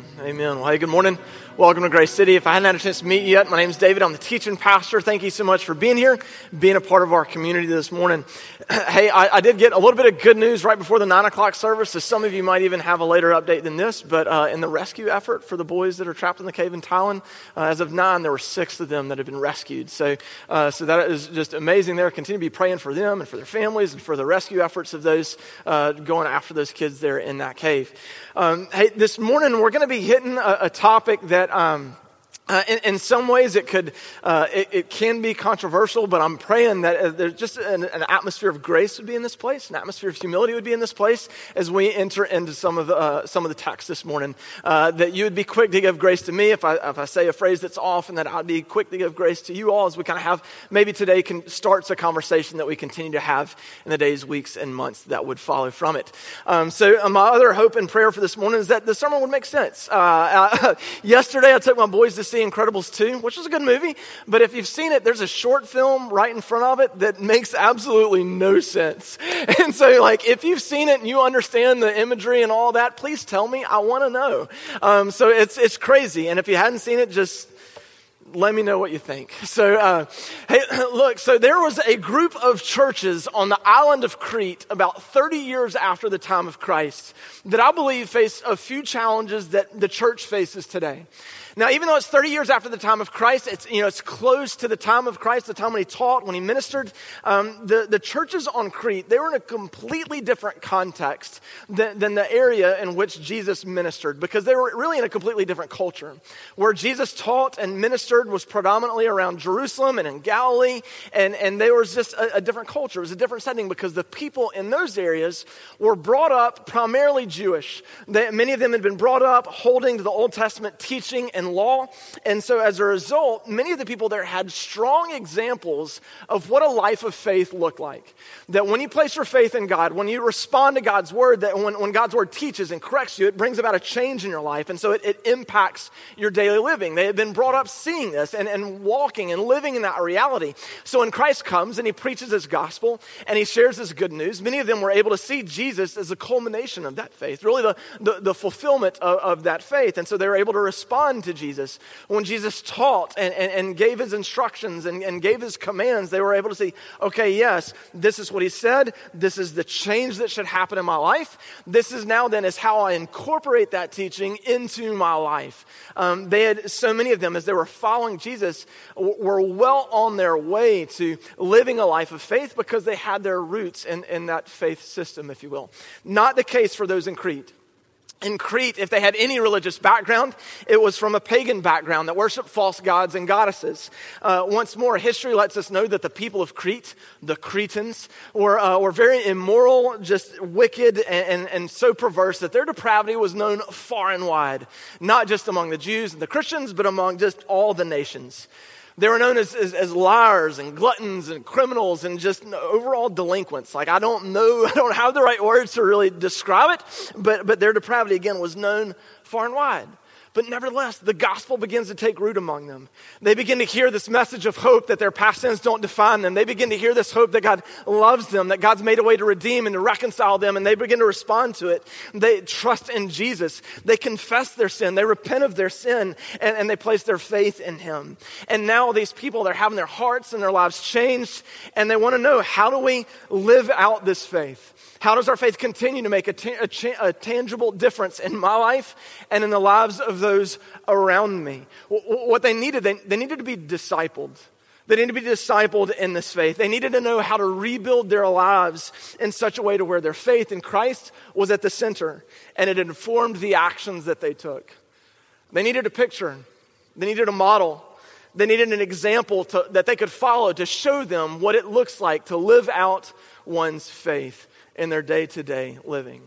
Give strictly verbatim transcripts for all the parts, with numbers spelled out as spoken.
Amen. Amen. Well, hey, good morning. Welcome to Grace City. If I hadn't had a chance to meet you yet, my name's David. I'm the teaching pastor. Thank you so much for being here, being a part of our community this morning. Hey, I, I did get a little bit of good news right before the nine o'clock service, so some of you might even have a later update than this, but uh, in the rescue effort for the boys that are trapped in the cave in Thailand, uh, as of nine, there were six of them that have been rescued. So, uh, so that is just amazing there. Continue to be praying for them and for their families and for the rescue efforts of those uh, going after those kids there in that cave. Um, hey, this morning, we're going to be hitting a, a topic that um, uh, in, in some ways it could, uh, it, it can be controversial, but I'm praying that there's just an, an atmosphere of grace would be in this place, an atmosphere of humility would be in this place as we enter into some of uh, some of the text this morning, uh, that you would be quick to give grace to me if I, if I say a phrase that's off, and that I'd be quick to give grace to you all as we kind of have, maybe today can, starts a conversation that we continue to have in the days, weeks, and months that would follow from it. Um, so my other hope and prayer for this morning is that the sermon would make sense. Uh, uh, yesterday I took my boys to see Incredibles two, which is a good movie, but if you've seen it, there's a short film right in front of it that makes absolutely no sense. And so, like, if you've seen it and you understand the imagery and all that, please tell me. I want to know. Um, so it's it's crazy. And if you hadn't seen it, just let me know what you think. So, uh, hey, look, so there was a group of churches on the island of Crete about thirty years after the time of Christ that I believe faced a few challenges that the church faces today. Now, even though it's thirty years after the time of Christ, it's, you know, it's close to the time of Christ, the time when he taught, when he ministered. Um, the, the churches on Crete, they were in a completely different context than, than the area in which Jesus ministered, because they were really in a completely different culture. Where Jesus taught and ministered was predominantly around Jerusalem and in Galilee, and, and there was just a, a different culture. It was a different setting because the people in those areas were brought up primarily Jewish. They, many of them had been brought up holding to the Old Testament teaching and and law. And so as a result, many of the people there had strong examples of what a life of faith looked like. That when you place your faith in God, when you respond to God's word, that when, when God's word teaches and corrects you, it brings about a change in your life. And so it, it impacts your daily living. They had been brought up seeing this and, and walking and living in that reality. So when Christ comes and he preaches his gospel and he shares his good news, many of them were able to see Jesus as the culmination of that faith, really the, the, the fulfillment of, of that faith. And so they were able to respond to Jesus. When Jesus taught and, and, and gave his instructions and, and gave his commands, they were able to see, okay, yes, this is what he said. This is the change that should happen in my life. This is now then is how I incorporate that teaching into my life. Um, they had, so many of them, as they were following Jesus, w- were well on their way to living a life of faith because they had their roots in, in that faith system, if you will. Not the case for those in Crete. In Crete, if they had any religious background, it was from a pagan background that worshiped false gods and goddesses. Uh, once more, history lets us know that the people of Crete, the Cretans, were uh, were very immoral, just wicked, and, and, and so perverse that their depravity was known far and wide, not just among the Jews and the Christians, but among just all the nations. They were known as, as, as liars and gluttons and criminals and just overall delinquents. Like, I don't know, I don't have the right words to really describe it, but, but their depravity, again, was known far and wide. But nevertheless, the gospel begins to take root among them. They begin to hear this message of hope that their past sins don't define them. They begin to hear this hope that God loves them, that God's made a way to redeem and to reconcile them, and they begin to respond to it. They trust in Jesus. They confess their sin. They repent of their sin, and, and they place their faith in him. And now these people, they're having their hearts and their lives changed, and they want to know, how do we live out this faith? How does our faith continue to make a, t- a, cha- a tangible difference in my life and in the lives of those around me? W- what they needed, they, they needed to be discipled. They needed to be discipled in this faith. They needed to know how to rebuild their lives in such a way to where their faith in Christ was at the center and it informed the actions that they took. They needed a picture. They needed a model. They needed an example to, that they could follow to show them what it looks like to live out one's faith in their day-to-day living.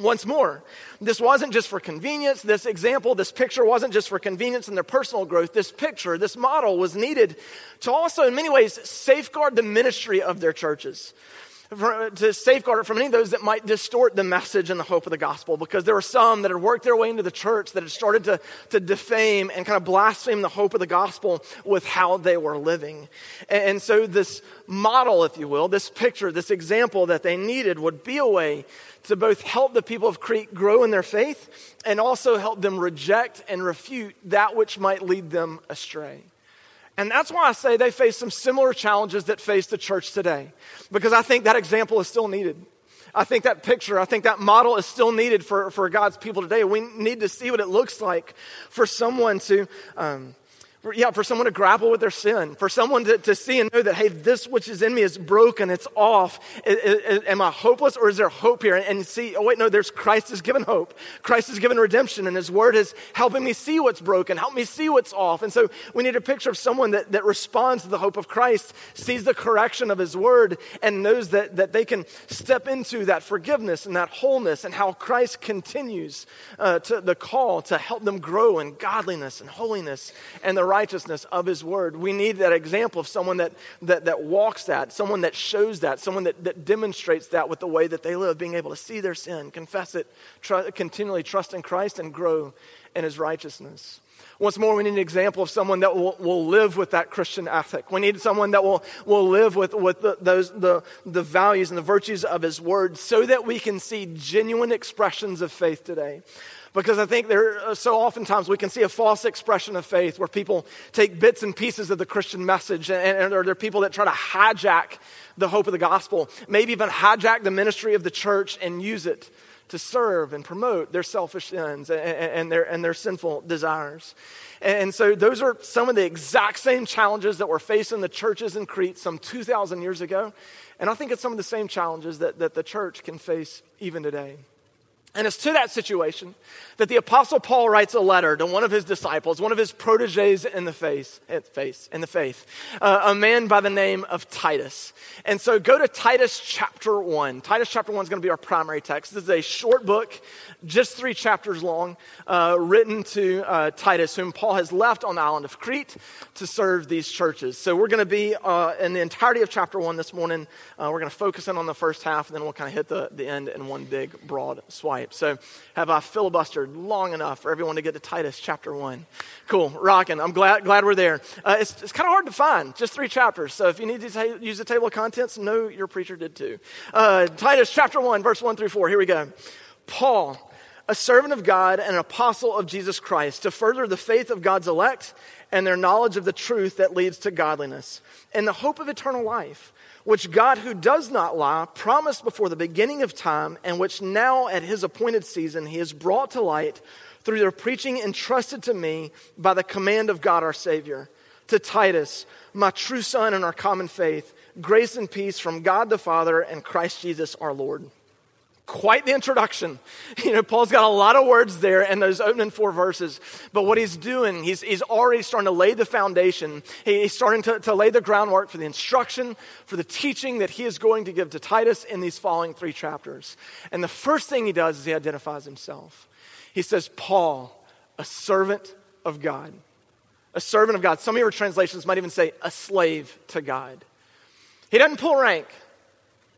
Once more, this wasn't just for convenience. This example, this picture wasn't just for convenience in their personal growth. This picture, this model was needed to also in many ways safeguard the ministry of their churches. for, to safeguard it from any of those that might distort the message and the hope of the gospel, because there are some that had worked their way into the church that had started to, to defame and kind of blaspheme the hope of the gospel with how they were living. And, and so this model, if you will, this picture, this example that they needed would be a way to both help the people of Crete grow in their faith and also help them reject and refute that which might lead them astray. And that's why I say they face some similar challenges that face the church today, because I think that example is still needed. I think that picture, I think that model is still needed for, for God's people today. We need to see what it looks like for someone to, um, for, yeah, for someone to grapple with their sin, for someone to, to see and know that, hey, this which is in me is broken, it's off. It, it, it, am I hopeless, or is there hope here? And, and see, oh wait, no, there's Christ has given hope. Christ has given redemption, and his word is helping me see what's broken, help me see what's off. And so we need a picture of someone that, that responds to the hope of Christ, sees the correction of his word, and knows that, that they can step into that forgiveness and that wholeness, and how Christ continues uh, to the call to help them grow in godliness and holiness and the righteousness of his word. We need that example of someone that that, that walks that, someone that shows that, someone that, that demonstrates that with the way that they live, being able to see their sin, confess it, tr- continually trust in Christ and grow in his righteousness. Once more, we need an example of someone that will, will live with that Christian ethic. We need someone that will, will live with, with the, those the, the values and the virtues of his word, so that we can see genuine expressions of faith today. Because I think there, so oftentimes we can see a false expression of faith where people take bits and pieces of the Christian message, and, and there are people that try to hijack the hope of the gospel, maybe even hijack the ministry of the church and use it to serve and promote their selfish ends and, and their and their sinful desires. And so those are some of the exact same challenges that were facing the churches in Crete some two thousand years ago. And I think it's some of the same challenges that, that the church can face even today. And it's to that situation that the Apostle Paul writes a letter to one of his disciples, one of his proteges in the faith, in the faith, uh, a man by the name of Titus. And so go to Titus chapter one. Titus chapter one is going to be our primary text. This is a short book, just three chapters long, uh, written to uh, Titus, whom Paul has left on the island of Crete to serve these churches. So we're going to be uh, in the entirety of chapter one this morning. Uh, we're going to focus in on the first half, and then we'll kind of hit the, the end in one big, broad swipe. So have I filibustered long enough for everyone to get to Titus chapter one? Cool, rocking. I'm glad glad we're there. Uh, it's it's kind of hard to find, just three chapters. So if you need to ta- use the table of contents, know your preacher did too. Uh, Titus chapter one, verse one through four. Here we go. Paul, a servant of God and an apostle of Jesus Christ, to further the faith of God's elect and their knowledge of the truth that leads to godliness, and the hope of eternal life, which God, who does not lie, promised before the beginning of time, and which now at his appointed season he has brought to light through their preaching entrusted to me by the command of God our Savior. To Titus, my true son in our common faith, grace and peace from God the Father and Christ Jesus our Lord. Quite the introduction. You know, Paul's got a lot of words there in those opening four verses. But what he's doing, he's he's already starting to lay the foundation. He, he's starting to, to lay the groundwork for the instruction, for the teaching that he is going to give to Titus in these following three chapters. And the first thing he does is he identifies himself. He says, Paul, a servant of God. A servant of God. Some of your translations might even say a slave to God. He doesn't pull rank.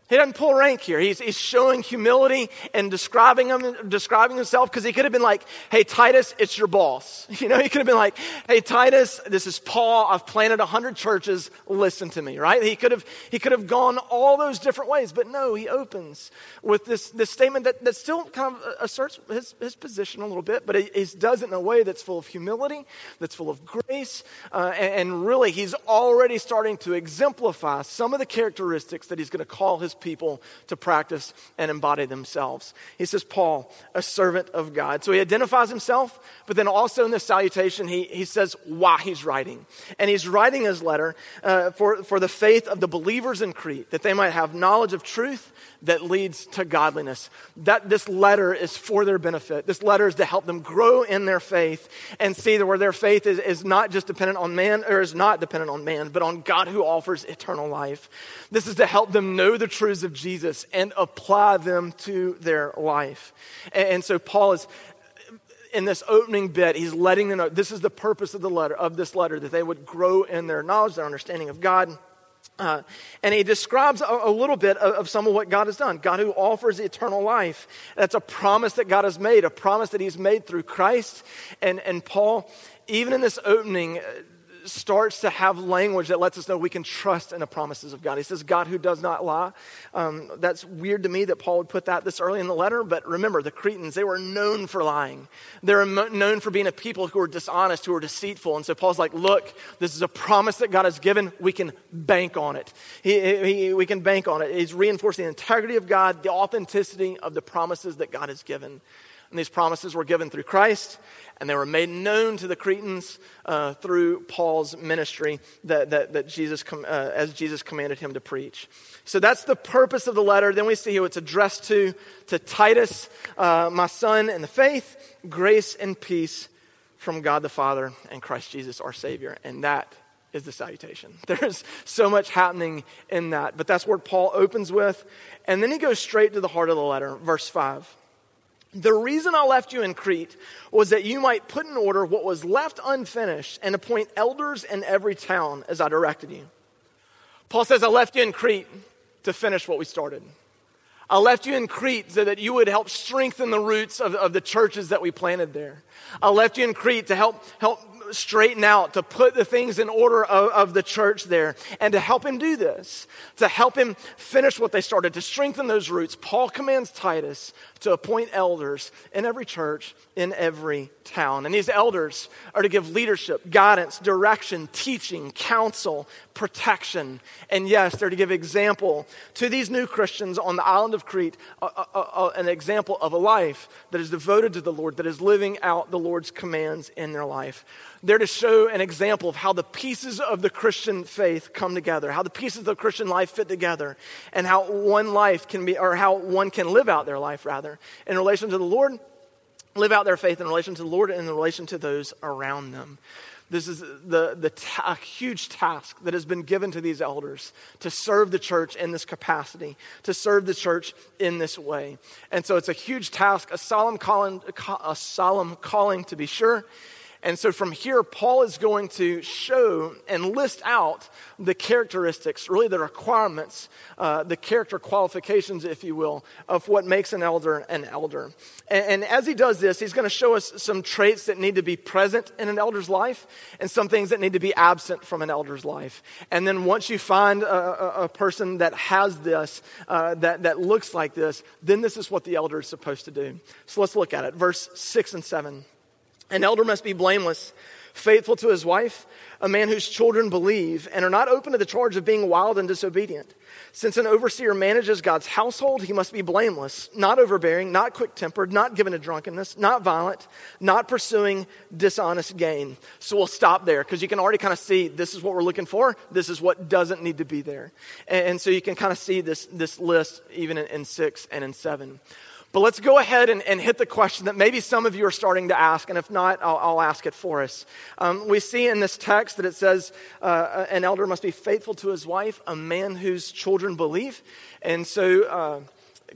He doesn't pull rank here. He's, he's showing humility and describing him, describing himself, because he could have been like, hey, Titus, it's your boss. You know, he could have been like, hey, Titus, this is Paul. I've planted a hundred churches. Listen to me, right? He could have, he could have gone all those different ways, but no, he opens with this, this statement that, that still kind of asserts his, his position a little bit, but he, he does it in a way that's full of humility, that's full of grace, uh, and, and really he's already starting to exemplify some of the characteristics that he's going to call his people to practice and embody themselves. He says, Paul, a servant of God. So he identifies himself, but then also in this salutation, he, he says why he's writing. And he's writing his letter uh, for, for the faith of the believers in Crete, that they might have knowledge of truth that leads to godliness. That this letter is for their benefit. This letter is to help them grow in their faith and see that where their faith is, is not just dependent on man, or is not dependent on man, but on God who offers eternal life. This is to help them know the truth of Jesus and apply them to their life. And, and so Paul is, in this opening bit, he's letting them know this is the purpose of the letter, of this letter, that they would grow in their knowledge, their understanding of God, Uh, and he describes a, a little bit of, of some of what God has done. God who offers eternal life. That's a promise that God has made, a promise that he's made through Christ. And, and Paul, even in this opening, starts to have language that lets us know we can trust in the promises of God. He says, God who does not lie. Um, that's weird to me that Paul would put that this early in the letter, but remember, the Cretans, they were known for lying. They were known for being a people who were dishonest, who were deceitful. And so Paul's like, look, this is a promise that God has given. We can bank on it. He, he, we can bank on it. He's reinforcing the integrity of God, the authenticity of the promises that God has given. And these promises were given through Christ, and they were made known to the Cretans uh, through Paul's ministry that, that, that Jesus, com- uh, as Jesus commanded him to preach. So that's the purpose of the letter. Then we see who it's addressed to, to Titus, uh, my son in the faith, grace and peace from God the Father and Christ Jesus our Savior. And that is the salutation. There's so much happening in that, but that's where Paul opens with. And then he goes straight to the heart of the letter, verse five. The reason I left you in Crete was that you might put in order what was left unfinished and appoint elders in every town as I directed you. Paul says, I left you in Crete to finish what we started. I left you in Crete so that you would help strengthen the roots of, of the churches that we planted there. I left you in Crete to help help straighten out, to put the things in order of, of the church there, and to help him do this, to help him finish what they started, to strengthen those roots. Paul commands Titus to appoint elders in every church, in every town. And these elders are to give leadership, guidance, direction, teaching, counsel, protection. And yes, they're to give example to these new Christians on the island of Crete, a, a, a, an example of a life that is devoted to the Lord, that is living out the Lord's commands in their life. They're to show an example of how the pieces of the Christian faith come together, how the pieces of the Christian life fit together, and how one life can be, or how one can live out their life, rather, in relation to the Lord, live out their faith in relation to the Lord and in relation to those around them. This is the, the ta- a huge task that has been given to these elders to serve the church in this capacity, to serve the church in this way. And so it's a huge task, a solemn calling, a solemn calling to be sure. And so from here, Paul is going to show and list out the characteristics, really the requirements, uh, the character qualifications, if you will, of what makes an elder an elder. And, and as he does this, he's going to show us some traits that need to be present in an elder's life and some things that need to be absent from an elder's life. And then once you find a, a, a person that has this, uh, that, that looks like this, then this is what the elder is supposed to do. So let's look at it. Verse six and seven. An elder must be blameless, faithful to his wife, a man whose children believe and are not open to the charge of being wild and disobedient. Since an overseer manages God's household, he must be blameless, not overbearing, not quick-tempered, not given to drunkenness, not violent, not pursuing dishonest gain. So we'll stop there because you can already kind of see this is what we're looking for. This is what doesn't need to be there. And, and so you can kind of see this, this list even in, in six and in seven. But let's go ahead and, and hit the question that maybe some of you are starting to ask, and if not, I'll, I'll ask it for us. Um, we see in this text that it says uh, an elder must be faithful to his wife, a man whose children believe. And so uh,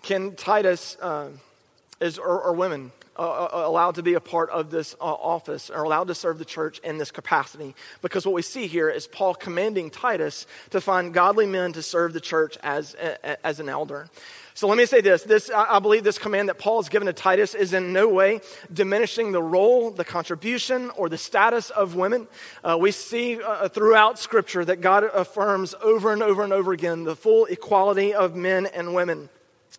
can Titus uh, is or, or women uh, allowed to be a part of this uh, office or allowed to serve the church in this capacity? Because what we see here is Paul commanding Titus to find godly men to serve the church as as an elder. So let me say this, this, I believe this command that Paul has given to Titus is in no way diminishing the role, the contribution, or the status of women. Uh, we see uh, throughout Scripture that God affirms over and over and over again the full equality of men and women.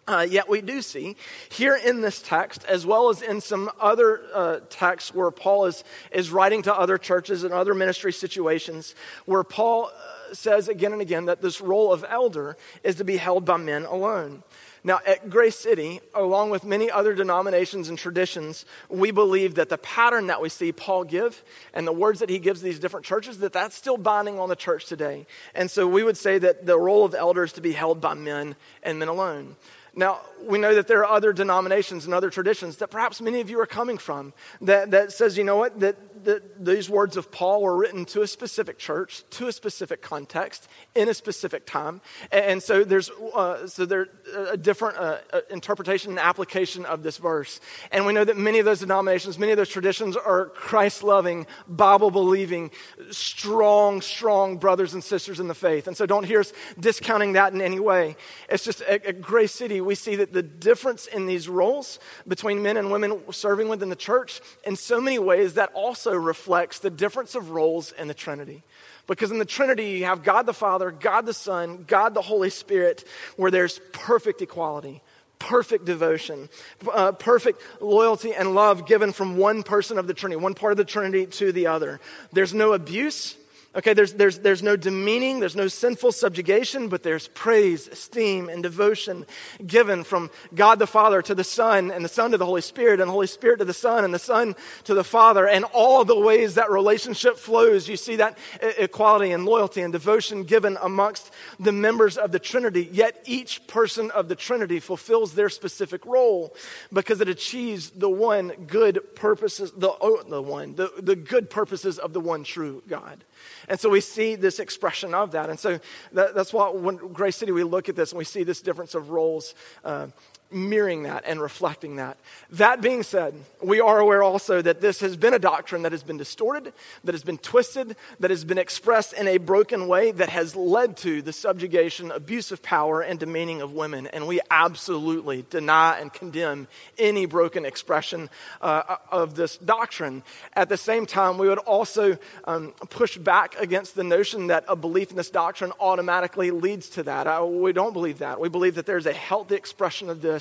Uh, yet we do see here in this text, as well as in some other uh, texts where Paul is, is writing to other churches and other ministry situations, where Paul uh, says again and again that this role of elder is to be held by men alone. Now, at Grace City, along with many other denominations and traditions, we believe that the pattern that we see Paul give and the words that he gives these different churches, that that's still binding on the church today. And so we would say that the role of elders to be held by men and men alone. Now, we know that there are other denominations and other traditions that perhaps many of you are coming from that, that says, you know what, that, that these words of Paul were written to a specific church, to a specific context, in a specific time. And so there's uh, so there's a different uh, interpretation and application of this verse. And we know that many of those denominations, many of those traditions are Christ-loving, Bible-believing, strong, strong brothers and sisters in the faith. And so don't hear us discounting that in any way. It's just at, at Grace City, we see that the difference in these roles between men and women serving within the church, in so many ways, that also reflects the difference of roles in the Trinity. Because in the Trinity, you have God the Father, God the Son, God the Holy Spirit, where there's perfect equality, perfect devotion, uh, perfect loyalty and love given from one person of the Trinity, one part of the Trinity to the other. There's no abuse. Okay, there's there's there's no demeaning, there's no sinful subjugation, but there's praise, esteem, and devotion given from God the Father to the Son, and the Son to the Holy Spirit, and the Holy Spirit to the Son, and the Son to the Father, and all the ways that relationship flows. You see that equality and loyalty and devotion given amongst the members of the Trinity, yet each person of the Trinity fulfills their specific role because it achieves the one good purposes, the, the one, the, the good purposes of the one true God. And so we see this expression of that. And so that, that's why when Grace City, we look at this and we see this difference of roles uh, mirroring that and reflecting that. That being said, we are aware also that this has been a doctrine that has been distorted, that has been twisted, that has been expressed in a broken way that has led to the subjugation, abuse of power, and demeaning of women. And we absolutely deny and condemn any broken expression uh, of this doctrine. At the same time, we would also um, push back against the notion that a belief in this doctrine automatically leads to that. I, we don't believe that. We believe that there's a healthy expression of this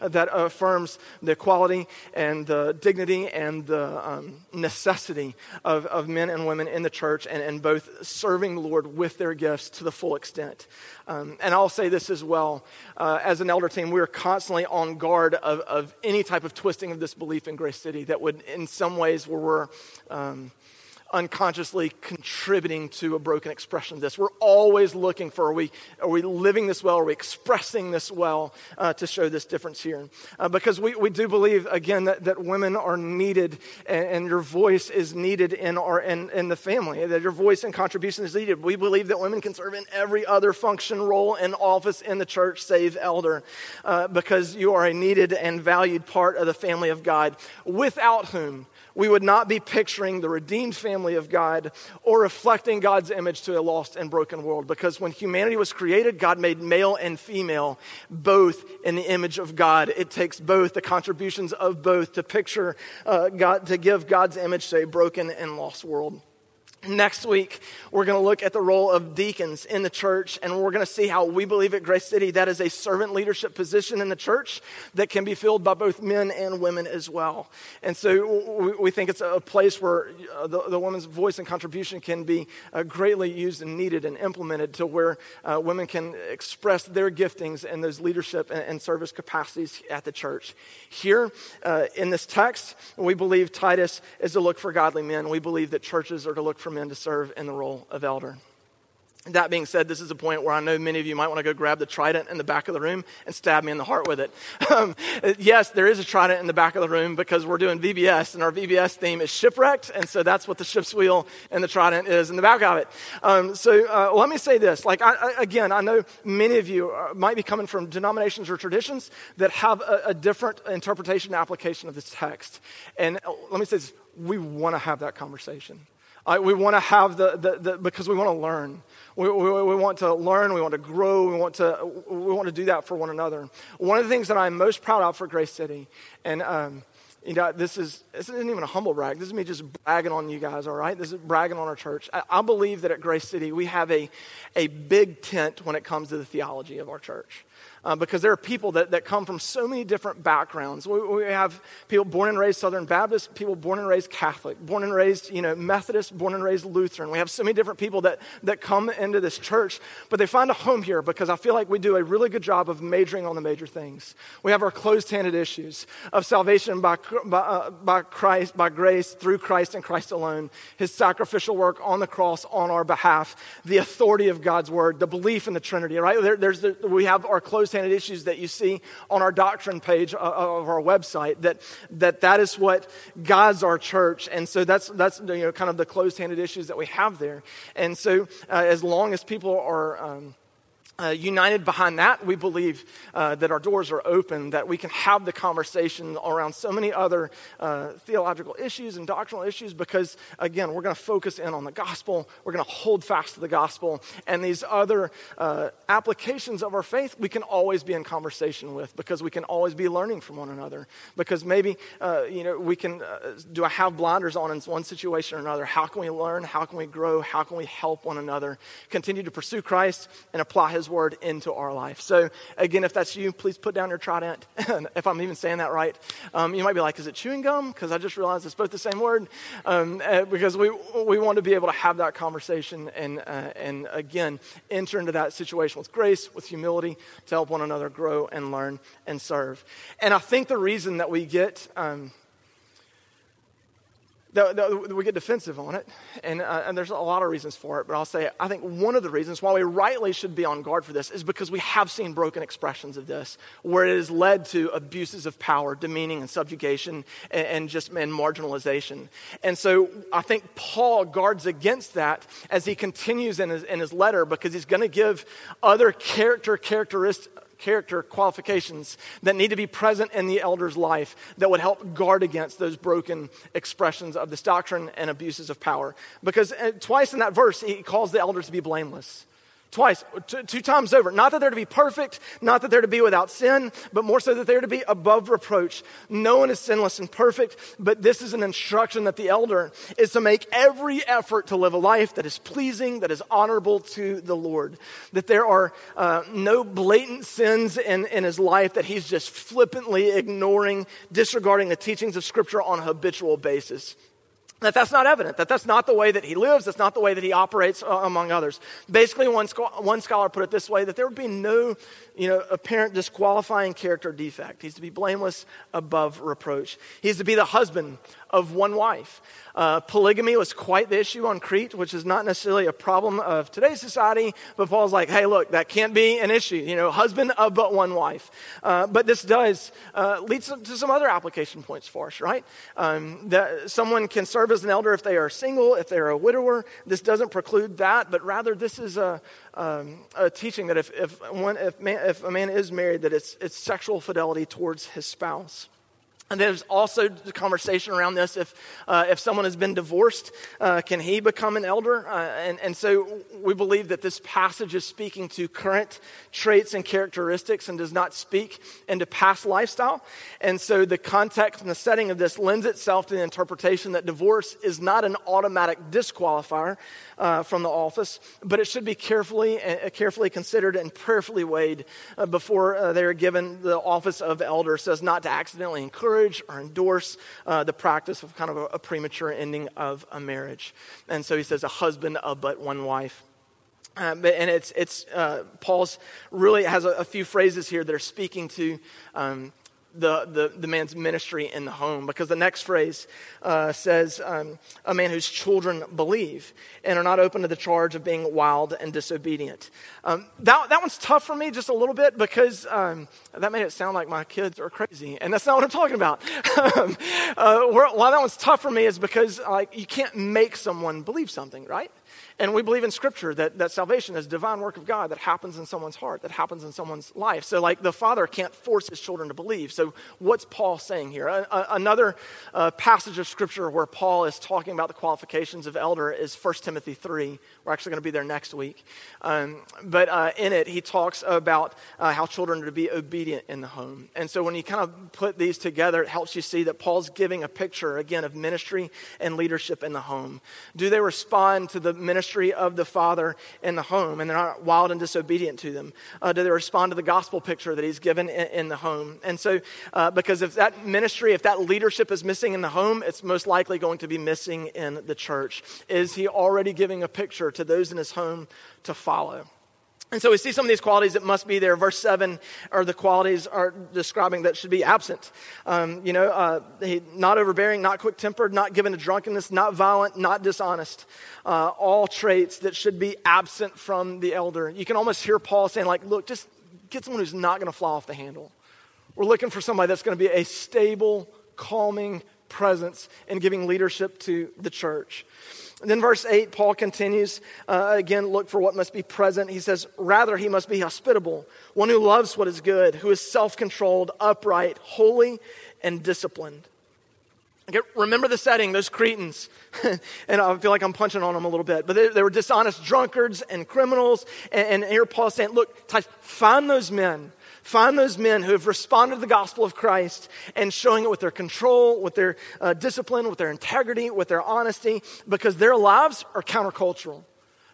that affirms the equality and the dignity and the um, necessity of, of men and women in the church and, and both serving the Lord with their gifts to the full extent. Um, and I'll say this as well. Uh, as an elder team, we are constantly on guard of, of any type of twisting of this belief in Grace City that would, in some ways, where we're Um, unconsciously contributing to a broken expression of this. We're always looking for, are we are we living this well? Are we expressing this well uh, to show this difference here? Uh, because we, we do believe, again, that, that women are needed and, and your voice is needed in our in, in the family, that your voice and contribution is needed. We believe that women can serve in every other function, role, and office in the church, save elder, uh, because you are a needed and valued part of the family of God, without whom we would not be picturing the redeemed family of God or reflecting God's image to a lost and broken world. Because when humanity was created, God made male and female both in the image of God. It takes both, the contributions of both, to picture uh, God, to give God's image to a broken and lost world. Next week, we're going to look at the role of deacons in the church, and we're going to see how we believe at Grace City that is a servant leadership position in the church that can be filled by both men and women as well. And so we think it's a place where the, the woman's voice and contribution can be greatly used and needed and implemented to where women can express their giftings and those leadership and service capacities at the church. Here uh, in this text, we believe Titus is to look for godly men. We believe that churches are to look for men to serve in the role of elder. That being said, this is a point where I know many of you might want to go grab the trident in the back of the room and stab me in the heart with it. Um, yes, there is a trident in the back of the room because we're doing V B S, and our V B S theme is shipwrecked, and so that's what the ship's wheel and the trident is in the back of it. Um, so uh, let me say this. Like I, I, again, I know many of you are, might be coming from denominations or traditions that have a, a different interpretation and application of this text. And let me say this. We want to have that conversation. Uh, we want to have the, the, the because we want to learn. We, we, we want to learn. We want to grow. We want to we want to do that for one another. One of the things that I'm most proud of for Grace City, and um, you know, this is this isn't even a humble brag. This is me just bragging on you guys. All right, this is bragging on our church. I, I believe that at Grace City we have a a big tent when it comes to the theology of our church. Uh, because there are people that, that come from so many different backgrounds. We, we have people born and raised Southern Baptist, people born and raised Catholic, born and raised, you know, Methodist, born and raised Lutheran. We have so many different people that, that come into this church, but they find a home here because I feel like we do a really good job of majoring on the major things. We have our closed-handed issues of salvation by, by, uh, by Christ, by grace, through Christ and Christ alone, his sacrificial work on the cross on our behalf, the authority of God's word, the belief in the Trinity, right? There, there's the, we have our closed-handed issues that you see on our doctrine page of our website, that that, that is what guides our church. And so that's, that's you know, kind of the closed-handed issues that we have there. And so uh, as long as people are... Um, Uh, united behind that, we believe uh, that our doors are open, that we can have the conversation around so many other uh, theological issues and doctrinal issues because, again, we're going to focus in on the gospel. We're going to hold fast to the gospel. And these other uh, applications of our faith, we can always be in conversation with because we can always be learning from one another. Because maybe, uh, you know, we can, uh, do I have blinders on in one situation or another? How can we learn? How can we grow? How can we help one another continue to pursue Christ and apply His Word into our life? So again, if that's you, please put down your trident. If I'm even saying that right, um, you might be like, "Is it chewing gum?" Because I just realized it's both the same word. Um, uh, because we we want to be able to have that conversation and uh, and again enter into that situation with grace, with humility, to help one another grow and learn and serve. And I think the reason that we get um, that, that we get defensive on it, and, uh, and there's a lot of reasons for it, but I'll say I think one of the reasons why we rightly should be on guard for this is because we have seen broken expressions of this, where it has led to abuses of power, demeaning and subjugation, and, and just and marginalization. And so I think Paul guards against that as he continues in his, in his letter, because he's going to give other character characteristics, character qualifications that need to be present in the elder's life that would help guard against those broken expressions of this doctrine and abuses of power. Because twice in that verse, he calls the elders to be blameless. Twice, two, two times over. Not that they're to be perfect, not that they're to be without sin, but more so that they're to be above reproach. No one is sinless and perfect, but this is an instruction that the elder is to make every effort to live a life that is pleasing, that is honorable to the Lord. That there are uh, no blatant sins in, in his life that he's just flippantly ignoring, disregarding the teachings of Scripture on a habitual basis. That that's not evident, that that's not the way that he lives, that's not the way that he operates, uh, among others. Basically, one, scho- one scholar put it this way, that there would be no you know, apparent disqualifying character defect. He's to be blameless, above reproach. He's to be the husband of one wife. Uh, polygamy was quite the issue on Crete, which is not necessarily a problem of today's society, but Paul's like, hey, look, that can't be an issue, you know, husband of but one wife. Uh, but this does uh, lead to some other application points for us, right? Um, that someone can serve as an elder if they are single, if they are a widower. This doesn't preclude that, but rather this is a, um, a teaching that if if one if man, if a man is married, that it's it's sexual fidelity towards his spouse. And there's also the conversation around this. If uh, if someone has been divorced, uh, can he become an elder? Uh, and, and so we believe that this passage is speaking to current traits and characteristics and does not speak into past lifestyle. And so the context and the setting of this lends itself to the interpretation that divorce is not an automatic disqualifier uh, from the office, but it should be carefully uh, carefully considered and prayerfully weighed uh, before uh, they are given the office of elder, so as not to accidentally encourage or endorse uh, the practice of kind of a, a premature ending of a marriage. And so he says a husband of but one wife. Um, and it's, it's uh, Paul's really has a, a few phrases here that are speaking to um, the, the, the man's ministry in the home, because the next phrase uh, says um, a man whose children believe and are not open to the charge of being wild and disobedient. Um, that, that one's tough for me just a little bit, because um, that made it sound like my kids are crazy, and that's not what I'm talking about. um, uh, why that one's tough for me is because like you can't make someone believe something, right? And we believe in Scripture that, that salvation is a divine work of God that happens in someone's heart, that happens in someone's life. So like the father can't force his children to believe. So what's Paul saying here? A, a, another uh, passage of Scripture where Paul is talking about the qualifications of elder is First Timothy three. We're actually going to be there next week. Um, but uh, in it, he talks about uh, how children are to be obedient in the home. And so when you kind of put these together, it helps you see that Paul's giving a picture, again, of ministry and leadership in the home. Do they respond to the ministry of the father in the home, and they're not wild and disobedient to them? Uh, do they respond to the gospel picture that he's given in, in the home? And so, uh, because if that ministry, if that leadership is missing in the home, it's most likely going to be missing in the church. Is he already giving a picture to those in his home to follow? And so we see some of these qualities that must be there. Verse seven are the qualities are describing that should be absent. Um, you know, uh, he, not overbearing, not quick-tempered, not given to drunkenness, not violent, not dishonest. Uh, all traits that should be absent from the elder. You can almost hear Paul saying, like, look, just get someone who's not going to fly off the handle. We're looking for somebody that's going to be a stable, calming presence and giving leadership to the church. And then verse eight, Paul continues, uh, again, look for what must be present. He says, rather, he must be hospitable, one who loves what is good, who is self-controlled, upright, holy, and disciplined. Okay, remember the setting, those Cretans. And I feel like I'm punching on them a little bit. But they, they were dishonest drunkards and criminals. And, and here Paul's saying, look, Titus, find those men. Find those men who have responded to the gospel of Christ and showing it with their control, with their uh, discipline, with their integrity, with their honesty, because their lives are countercultural.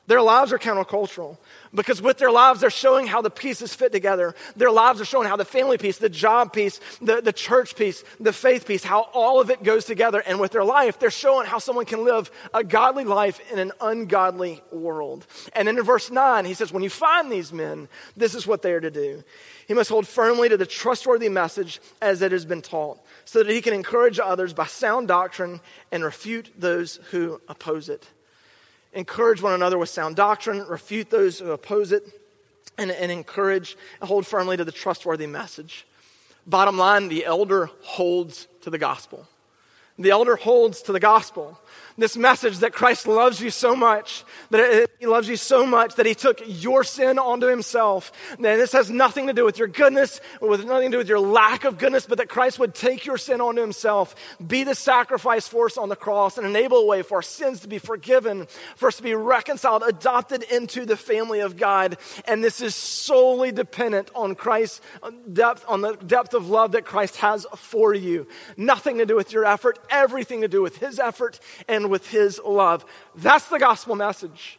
Their lives are countercultural because with their lives, they're showing how the pieces fit together. Their lives are showing how the family piece, the job piece, the, the church piece, the faith piece, how all of it goes together. And with their life, they're showing how someone can live a godly life in an ungodly world. And then in verse nine, he says, when you find these men, this is what they are to do. He must hold firmly to the trustworthy message as it has been taught, so that he can encourage others by sound doctrine and refute those who oppose it. Encourage one another with sound doctrine, refute those who oppose it, and, and encourage, hold firmly to the trustworthy message. Bottom line, the elder holds to the gospel. The elder holds to the gospel. This message that Christ loves you so much, that he loves you so much that he took your sin onto himself. And this has nothing to do with your goodness, with nothing to do with your lack of goodness, but that Christ would take your sin onto himself, be the sacrifice for us on the cross, and enable a way for our sins to be forgiven, for us to be reconciled, adopted into the family of God. And this is solely dependent on Christ's depth, on the depth of love that Christ has for you. Nothing to do with your effort, everything to do with his effort and with his love. That's the gospel message.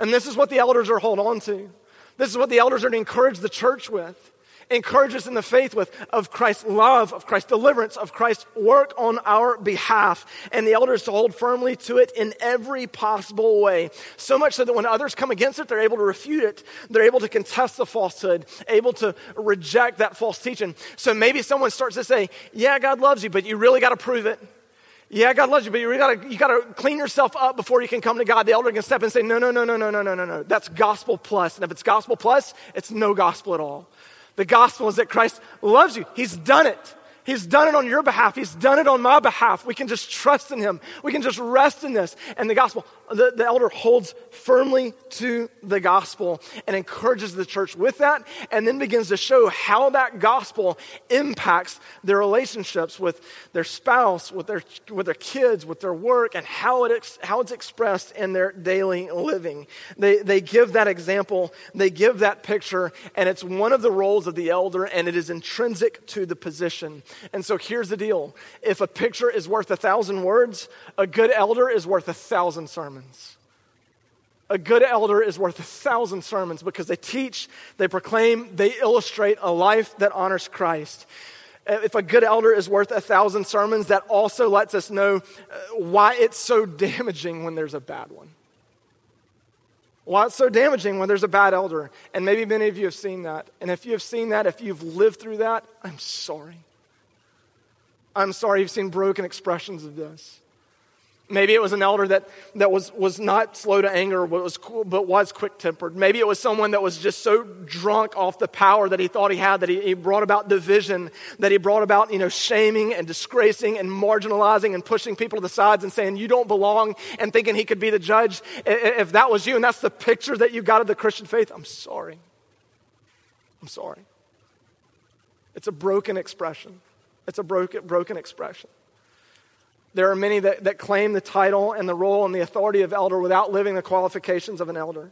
And this is what the elders are hold on to. This is what the elders are to encourage the church with, encourage us in the faith with, of Christ's love, of Christ's deliverance, of Christ's work on our behalf, and the elders to hold firmly to it in every possible way, so much so that when others come against it, they're able to refute it, they're able to contest the falsehood, able to reject that false teaching. So maybe someone starts to say, yeah, God loves you, but you really got to prove it. Yeah, God loves you, but you gotta, you gotta clean yourself up before you can come to God. The elder can step in and say, no, no, no, no, no, no, no, no, no. That's gospel plus. And if it's gospel plus, it's no gospel at all. The gospel is that Christ loves you. He's done it. He's done it on your behalf. He's done it on my behalf. We can just trust in him. We can just rest in this. And the gospel, the, the elder holds firmly to the gospel and encourages the church with that, and then begins to show how that gospel impacts their relationships with their spouse, with their with their kids, with their work, and how it ex, how it's expressed in their daily living. They they give that example, they give that picture, and it's one of the roles of the elder, and it is intrinsic to the position. And so here's the deal. If a picture is worth a thousand words, a good elder is worth a thousand sermons. A good elder is worth a thousand sermons because they teach, they proclaim, they illustrate a life that honors Christ. If a good elder is worth a thousand sermons, that also lets us know why it's so damaging when there's a bad one. Why it's so damaging when there's a bad elder. And maybe many of you have seen that. And if you have seen that, if you've lived through that, I'm sorry. I'm sorry you've seen broken expressions of this. Maybe it was an elder that, that was, was not slow to anger, but was, but was quick-tempered. Maybe it was someone that was just so drunk off the power that he thought he had, that he, he brought about division, that he brought about, you know, shaming and disgracing and marginalizing and pushing people to the sides and saying, you don't belong, and thinking he could be the judge. If that was you, and that's the picture that you got of the Christian faith, I'm sorry. I'm sorry. It's a broken expression. It's a broken, broken expression. There are many that, that claim the title and the role and the authority of elder without living the qualifications of an elder.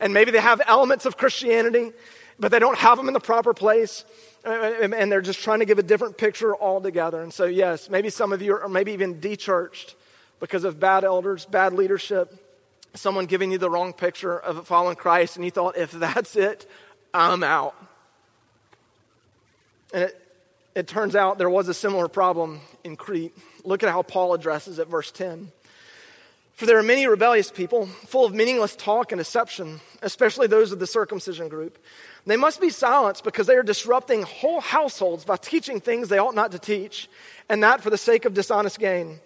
And maybe they have elements of Christianity, but they don't have them in the proper place, and they're just trying to give a different picture altogether. And so, yes, maybe some of you are maybe even de-churched because of bad elders, bad leadership, someone giving you the wrong picture of following Christ, and you thought, if that's it, I'm out. And it It turns out there was a similar problem in Crete. Look at how Paul addresses it, verse ten. For there are many rebellious people, full of meaningless talk and deception, especially those of the circumcision group. They must be silenced because they are disrupting whole households by teaching things they ought not to teach, and that for the sake of dishonest gain.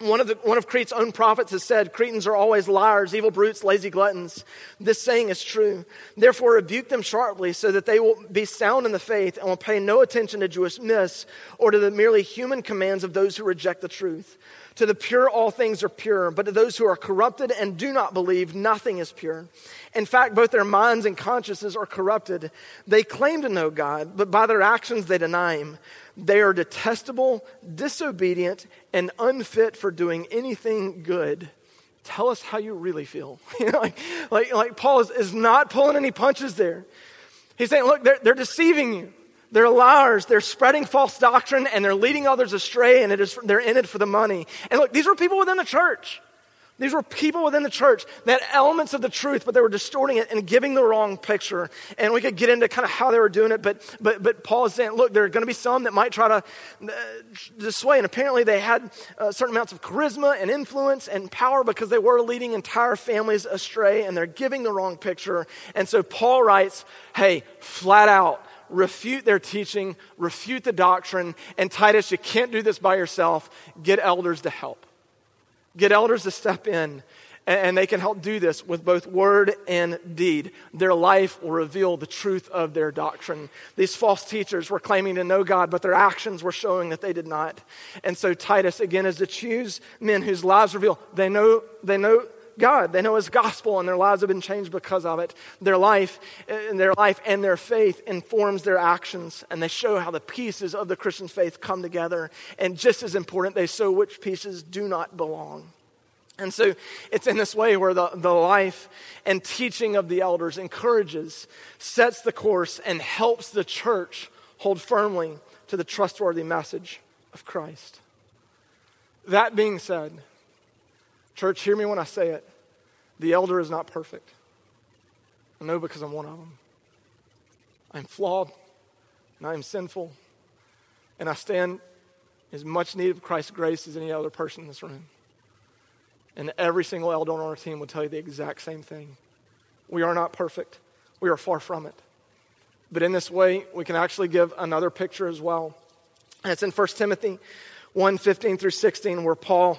One of, the, one of Crete's own prophets has said, Cretans are always liars, evil brutes, lazy gluttons. This saying is true. Therefore, rebuke them sharply so that they will be sound in the faith and will pay no attention to Jewish myths or to the merely human commands of those who reject the truth. To the pure, all things are pure, but to those who are corrupted and do not believe, nothing is pure. In fact, both their minds and consciences are corrupted. They claim to know God, but by their actions they deny him. They are detestable, disobedient, and unfit for doing anything good. Tell us how you really feel. You know, like, like, like Paul is, is not pulling any punches there. He's saying, look, they're, they're deceiving you. They're liars. They're spreading false doctrine, and they're leading others astray, and it is, they're in it for the money. And look, these were people within the church. These were people within the church that had elements of the truth, but they were distorting it and giving the wrong picture. And we could get into kind of how they were doing it, but but but Paul is saying, look, there are going to be some that might try to uh, dissuade. And apparently they had uh, certain amounts of charisma and influence and power because they were leading entire families astray, and they're giving the wrong picture. And so Paul writes, hey, flat out, refute their teaching, refute the doctrine, and Titus, you can't do this by yourself. Get elders to help. Get elders to step in, and they can help do this with both word and deed. Their life will reveal the truth of their doctrine. These false teachers were claiming to know God, but their actions were showing that they did not. And so Titus, again, is to choose men whose lives reveal they know they know God. They know his gospel, and their lives have been changed because of it. Their life, their life and their faith informs their actions, and they show how the pieces of the Christian faith come together. And just as important, they show which pieces do not belong. And so it's in this way where the, the life and teaching of the elders encourages, sets the course, and helps the church hold firmly to the trustworthy message of Christ. That being said, church, hear me when I say it. The elder is not perfect. I know because I'm one of them. I'm flawed, and I am sinful, and I stand as much need of Christ's grace as any other person in this room. And every single elder on our team will tell you the exact same thing. We are not perfect. We are far from it. But in this way, we can actually give another picture as well. And it's in First Timothy one, fifteen through sixteen, where Paul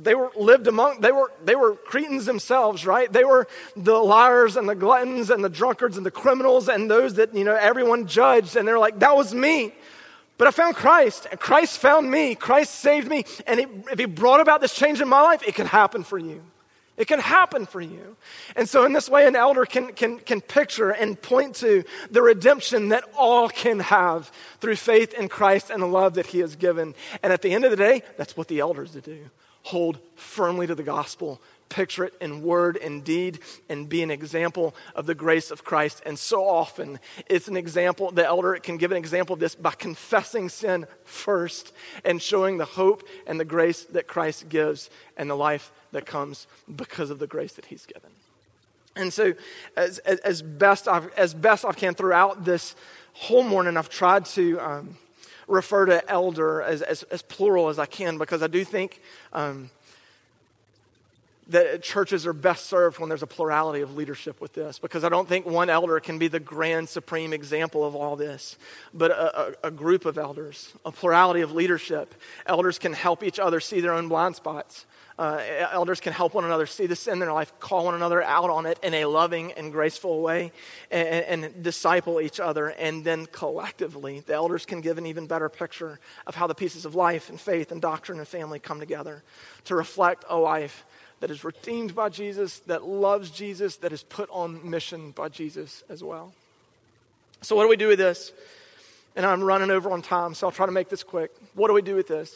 They were lived among, they were they were Cretans themselves, right? They were the liars and the gluttons and the drunkards and the criminals and those that, you know, everyone judged. And they're like, that was me. But I found Christ. And Christ found me. Christ saved me. And it, if he brought about this change in my life, it can happen for you. It can happen for you. And so in this way, an elder can, can, can picture and point to the redemption that all can have through faith in Christ and the love that he has given. And at the end of the day, that's what the elders do. Hold firmly to the gospel, picture it in word and deed, and be an example of the grace of Christ. And so often, it's an example, the elder can give an example of this by confessing sin first and showing the hope and the grace that Christ gives and the life that comes because of the grace that he's given. And so as, as, as best I've, as best I can throughout this whole morning, I've tried to Um, refer to elder as, as as plural as I can, because I do think um, that churches are best served when there's a plurality of leadership with this, because I don't think one elder can be the grand supreme example of all this, but a, a, a group of elders, a plurality of leadership. Elders can help each other see their own blind spots. Uh, elders can help one another see the sin in their life, call one another out on it in a loving and graceful way, and, and disciple each other. And then collectively, the elders can give an even better picture of how the pieces of life and faith and doctrine and family come together to reflect a life that is redeemed by Jesus, that loves Jesus, that is put on mission by Jesus as well. So what do we do with this? And I'm running over on time, so I'll try to make this quick. What do we do with this?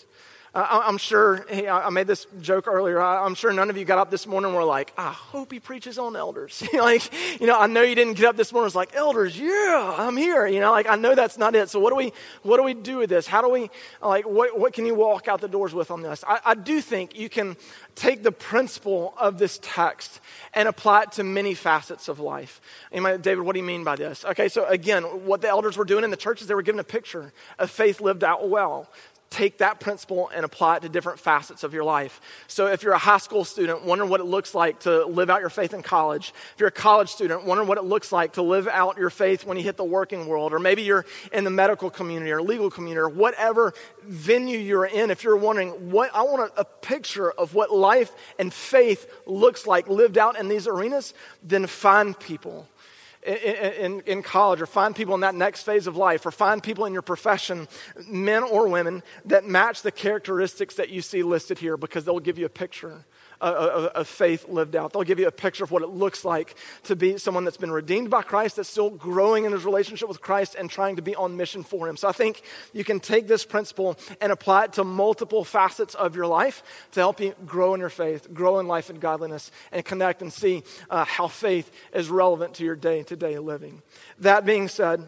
Uh, I'm sure, hey, I made this joke earlier, I'm sure none of you got up this morning and were like, I hope he preaches on elders. Like, you know, I know you didn't get up this morning and was like, elders, yeah, I'm here. You know, like, I know that's not it. So what do we what do we do with this? How do we, like, what, what can you walk out the doors with on this? I, I do think you can take the principle of this text and apply it to many facets of life. Anybody, David, what do you mean by this? Okay, so again, what the elders were doing in the churches, they were given a picture of faith lived out well. Take that principle and apply it to different facets of your life. So if you're a high school student, wondering what it looks like to live out your faith in college. If you're a college student, wondering what it looks like to live out your faith when you hit the working world. Or maybe you're in the medical community or legal community or whatever venue you're in. If you're wondering, what I want a, a picture of what life and faith looks like lived out in these arenas, then find people. In, in, in college, or find people in that next phase of life, or find people in your profession, men or women, that match the characteristics that you see listed here, because they'll give you a picture of, of, of faith lived out. They'll give you a picture of what it looks like to be someone that's been redeemed by Christ, that's still growing in his relationship with Christ and trying to be on mission for him. So I think you can take this principle and apply it to multiple facets of your life to help you grow in your faith, grow in life and godliness, and connect and see uh, how faith is relevant to your day-to-day living. That being said,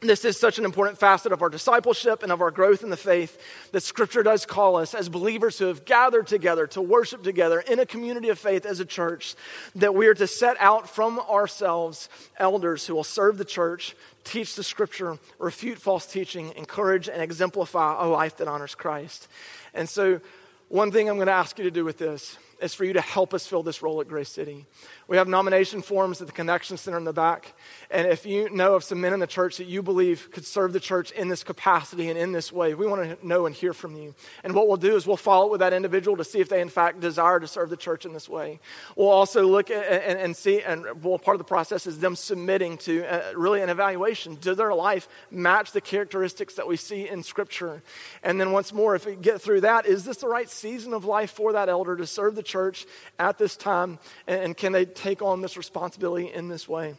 this is such an important facet of our discipleship and of our growth in the faith that Scripture does call us as believers who have gathered together to worship together in a community of faith as a church, that we are to set out from ourselves elders who will serve the church, teach the Scripture, refute false teaching, encourage and exemplify a life that honors Christ. And so one thing I'm going to ask you to do with this is for you to help us fill this role at Grace City. We have nomination forms at the Connection Center in the back. And if you know of some men in the church that you believe could serve the church in this capacity and in this way, we want to know and hear from you. And what we'll do is we'll follow up with that individual to see if they in fact desire to serve the church in this way. We'll also look at and, and see, and well, part of the process is them submitting to uh, really an evaluation. Does their life match the characteristics that we see in Scripture? And then once more, if we get through that, is this the right season of life for that elder to serve the church at this time, and, and can they take on this responsibility in this way?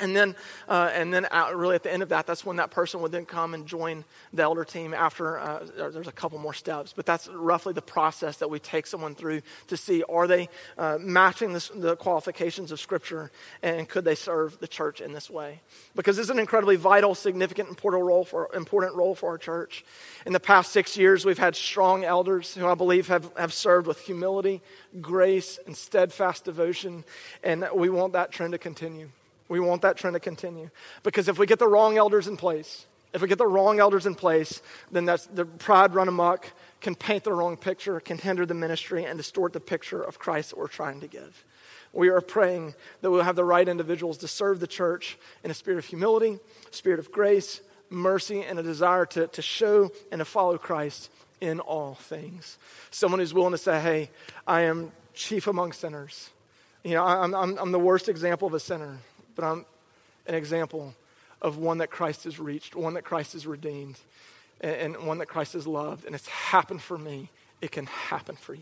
And then, uh, and then out really at the end of that, that's when that person would then come and join the elder team after uh, there's a couple more steps. But that's roughly the process that we take someone through to see, are they uh, matching this, the qualifications of Scripture, and could they serve the church in this way? Because this is an incredibly vital, significant, important role for, important role for our church. In the past six years, we've had strong elders who I believe have, have served with humility, grace, and steadfast devotion, and we want that trend to continue. We want that trend to continue, because if we get the wrong elders in place, if we get the wrong elders in place, then that's the pride run amok, can paint the wrong picture, can hinder the ministry and distort the picture of Christ that we're trying to give. We are praying that we'll have the right individuals to serve the church in a spirit of humility, spirit of grace, mercy, and a desire to, to show and to follow Christ in all things. Someone who's willing to say, hey, I am chief among sinners. You know, I'm, I'm, I'm the worst example of a sinner, but I'm an example of one that Christ has reached, one that Christ has redeemed, and, and one that Christ has loved. And it's happened for me. It can happen for you.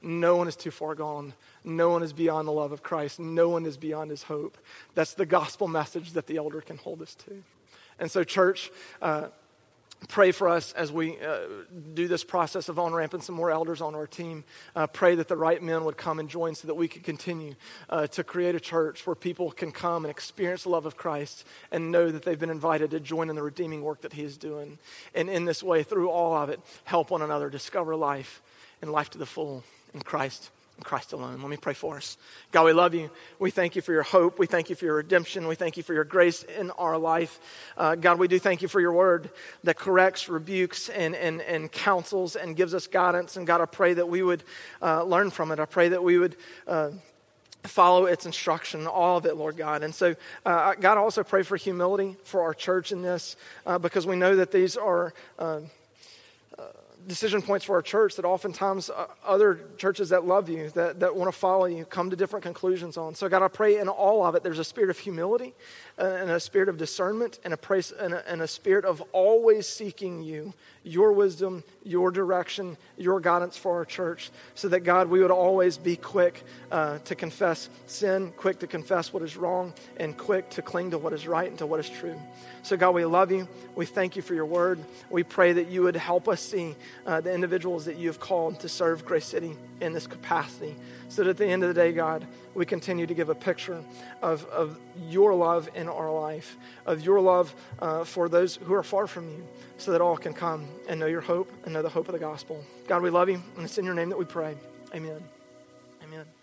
No one is too far gone. No one is beyond the love of Christ. No one is beyond his hope. That's the gospel message that the elder can hold us to. And so, church, uh, pray for us as we uh, do this process of on-ramping some more elders on our team. Uh, pray that the right men would come and join so that we could continue uh, to create a church where people can come and experience the love of Christ and know that they've been invited to join in the redeeming work that he is doing. And in this way, through all of it, help one another discover life and life to the full in Christ. Christ alone. Let me pray for us. God, we love you. We thank you for your hope. We thank you for your redemption. We thank you for your grace in our life. Uh, God, we do thank you for your word that corrects, rebukes, and and and counsels and gives us guidance. And God, I pray that we would uh, learn from it. I pray that we would uh, follow its instruction, all of it, Lord God. And so, uh, God, I also pray for humility for our church in this, uh, because we know that these are Uh, decision points for our church that oftentimes uh, other churches that love you, that, that want to follow you, come to different conclusions on. So God, I pray in all of it, there's a spirit of humility uh, and a spirit of discernment and a, praise, and, a, and a spirit of always seeking you, your wisdom, your direction, your guidance for our church, so that God, we would always be quick uh, to confess sin, quick to confess what is wrong, and quick to cling to what is right and to what is true. So God, we love you. We thank you for your word. We pray that you would help us see uh, the individuals that you have called to serve Grace City in this capacity, so that at the end of the day, God, we continue to give a picture of, of your love in our life, of your love uh, for those who are far from you, so that all can come and know your hope and know the hope of the gospel. God, we love you, and it's in your name that we pray. Amen. Amen.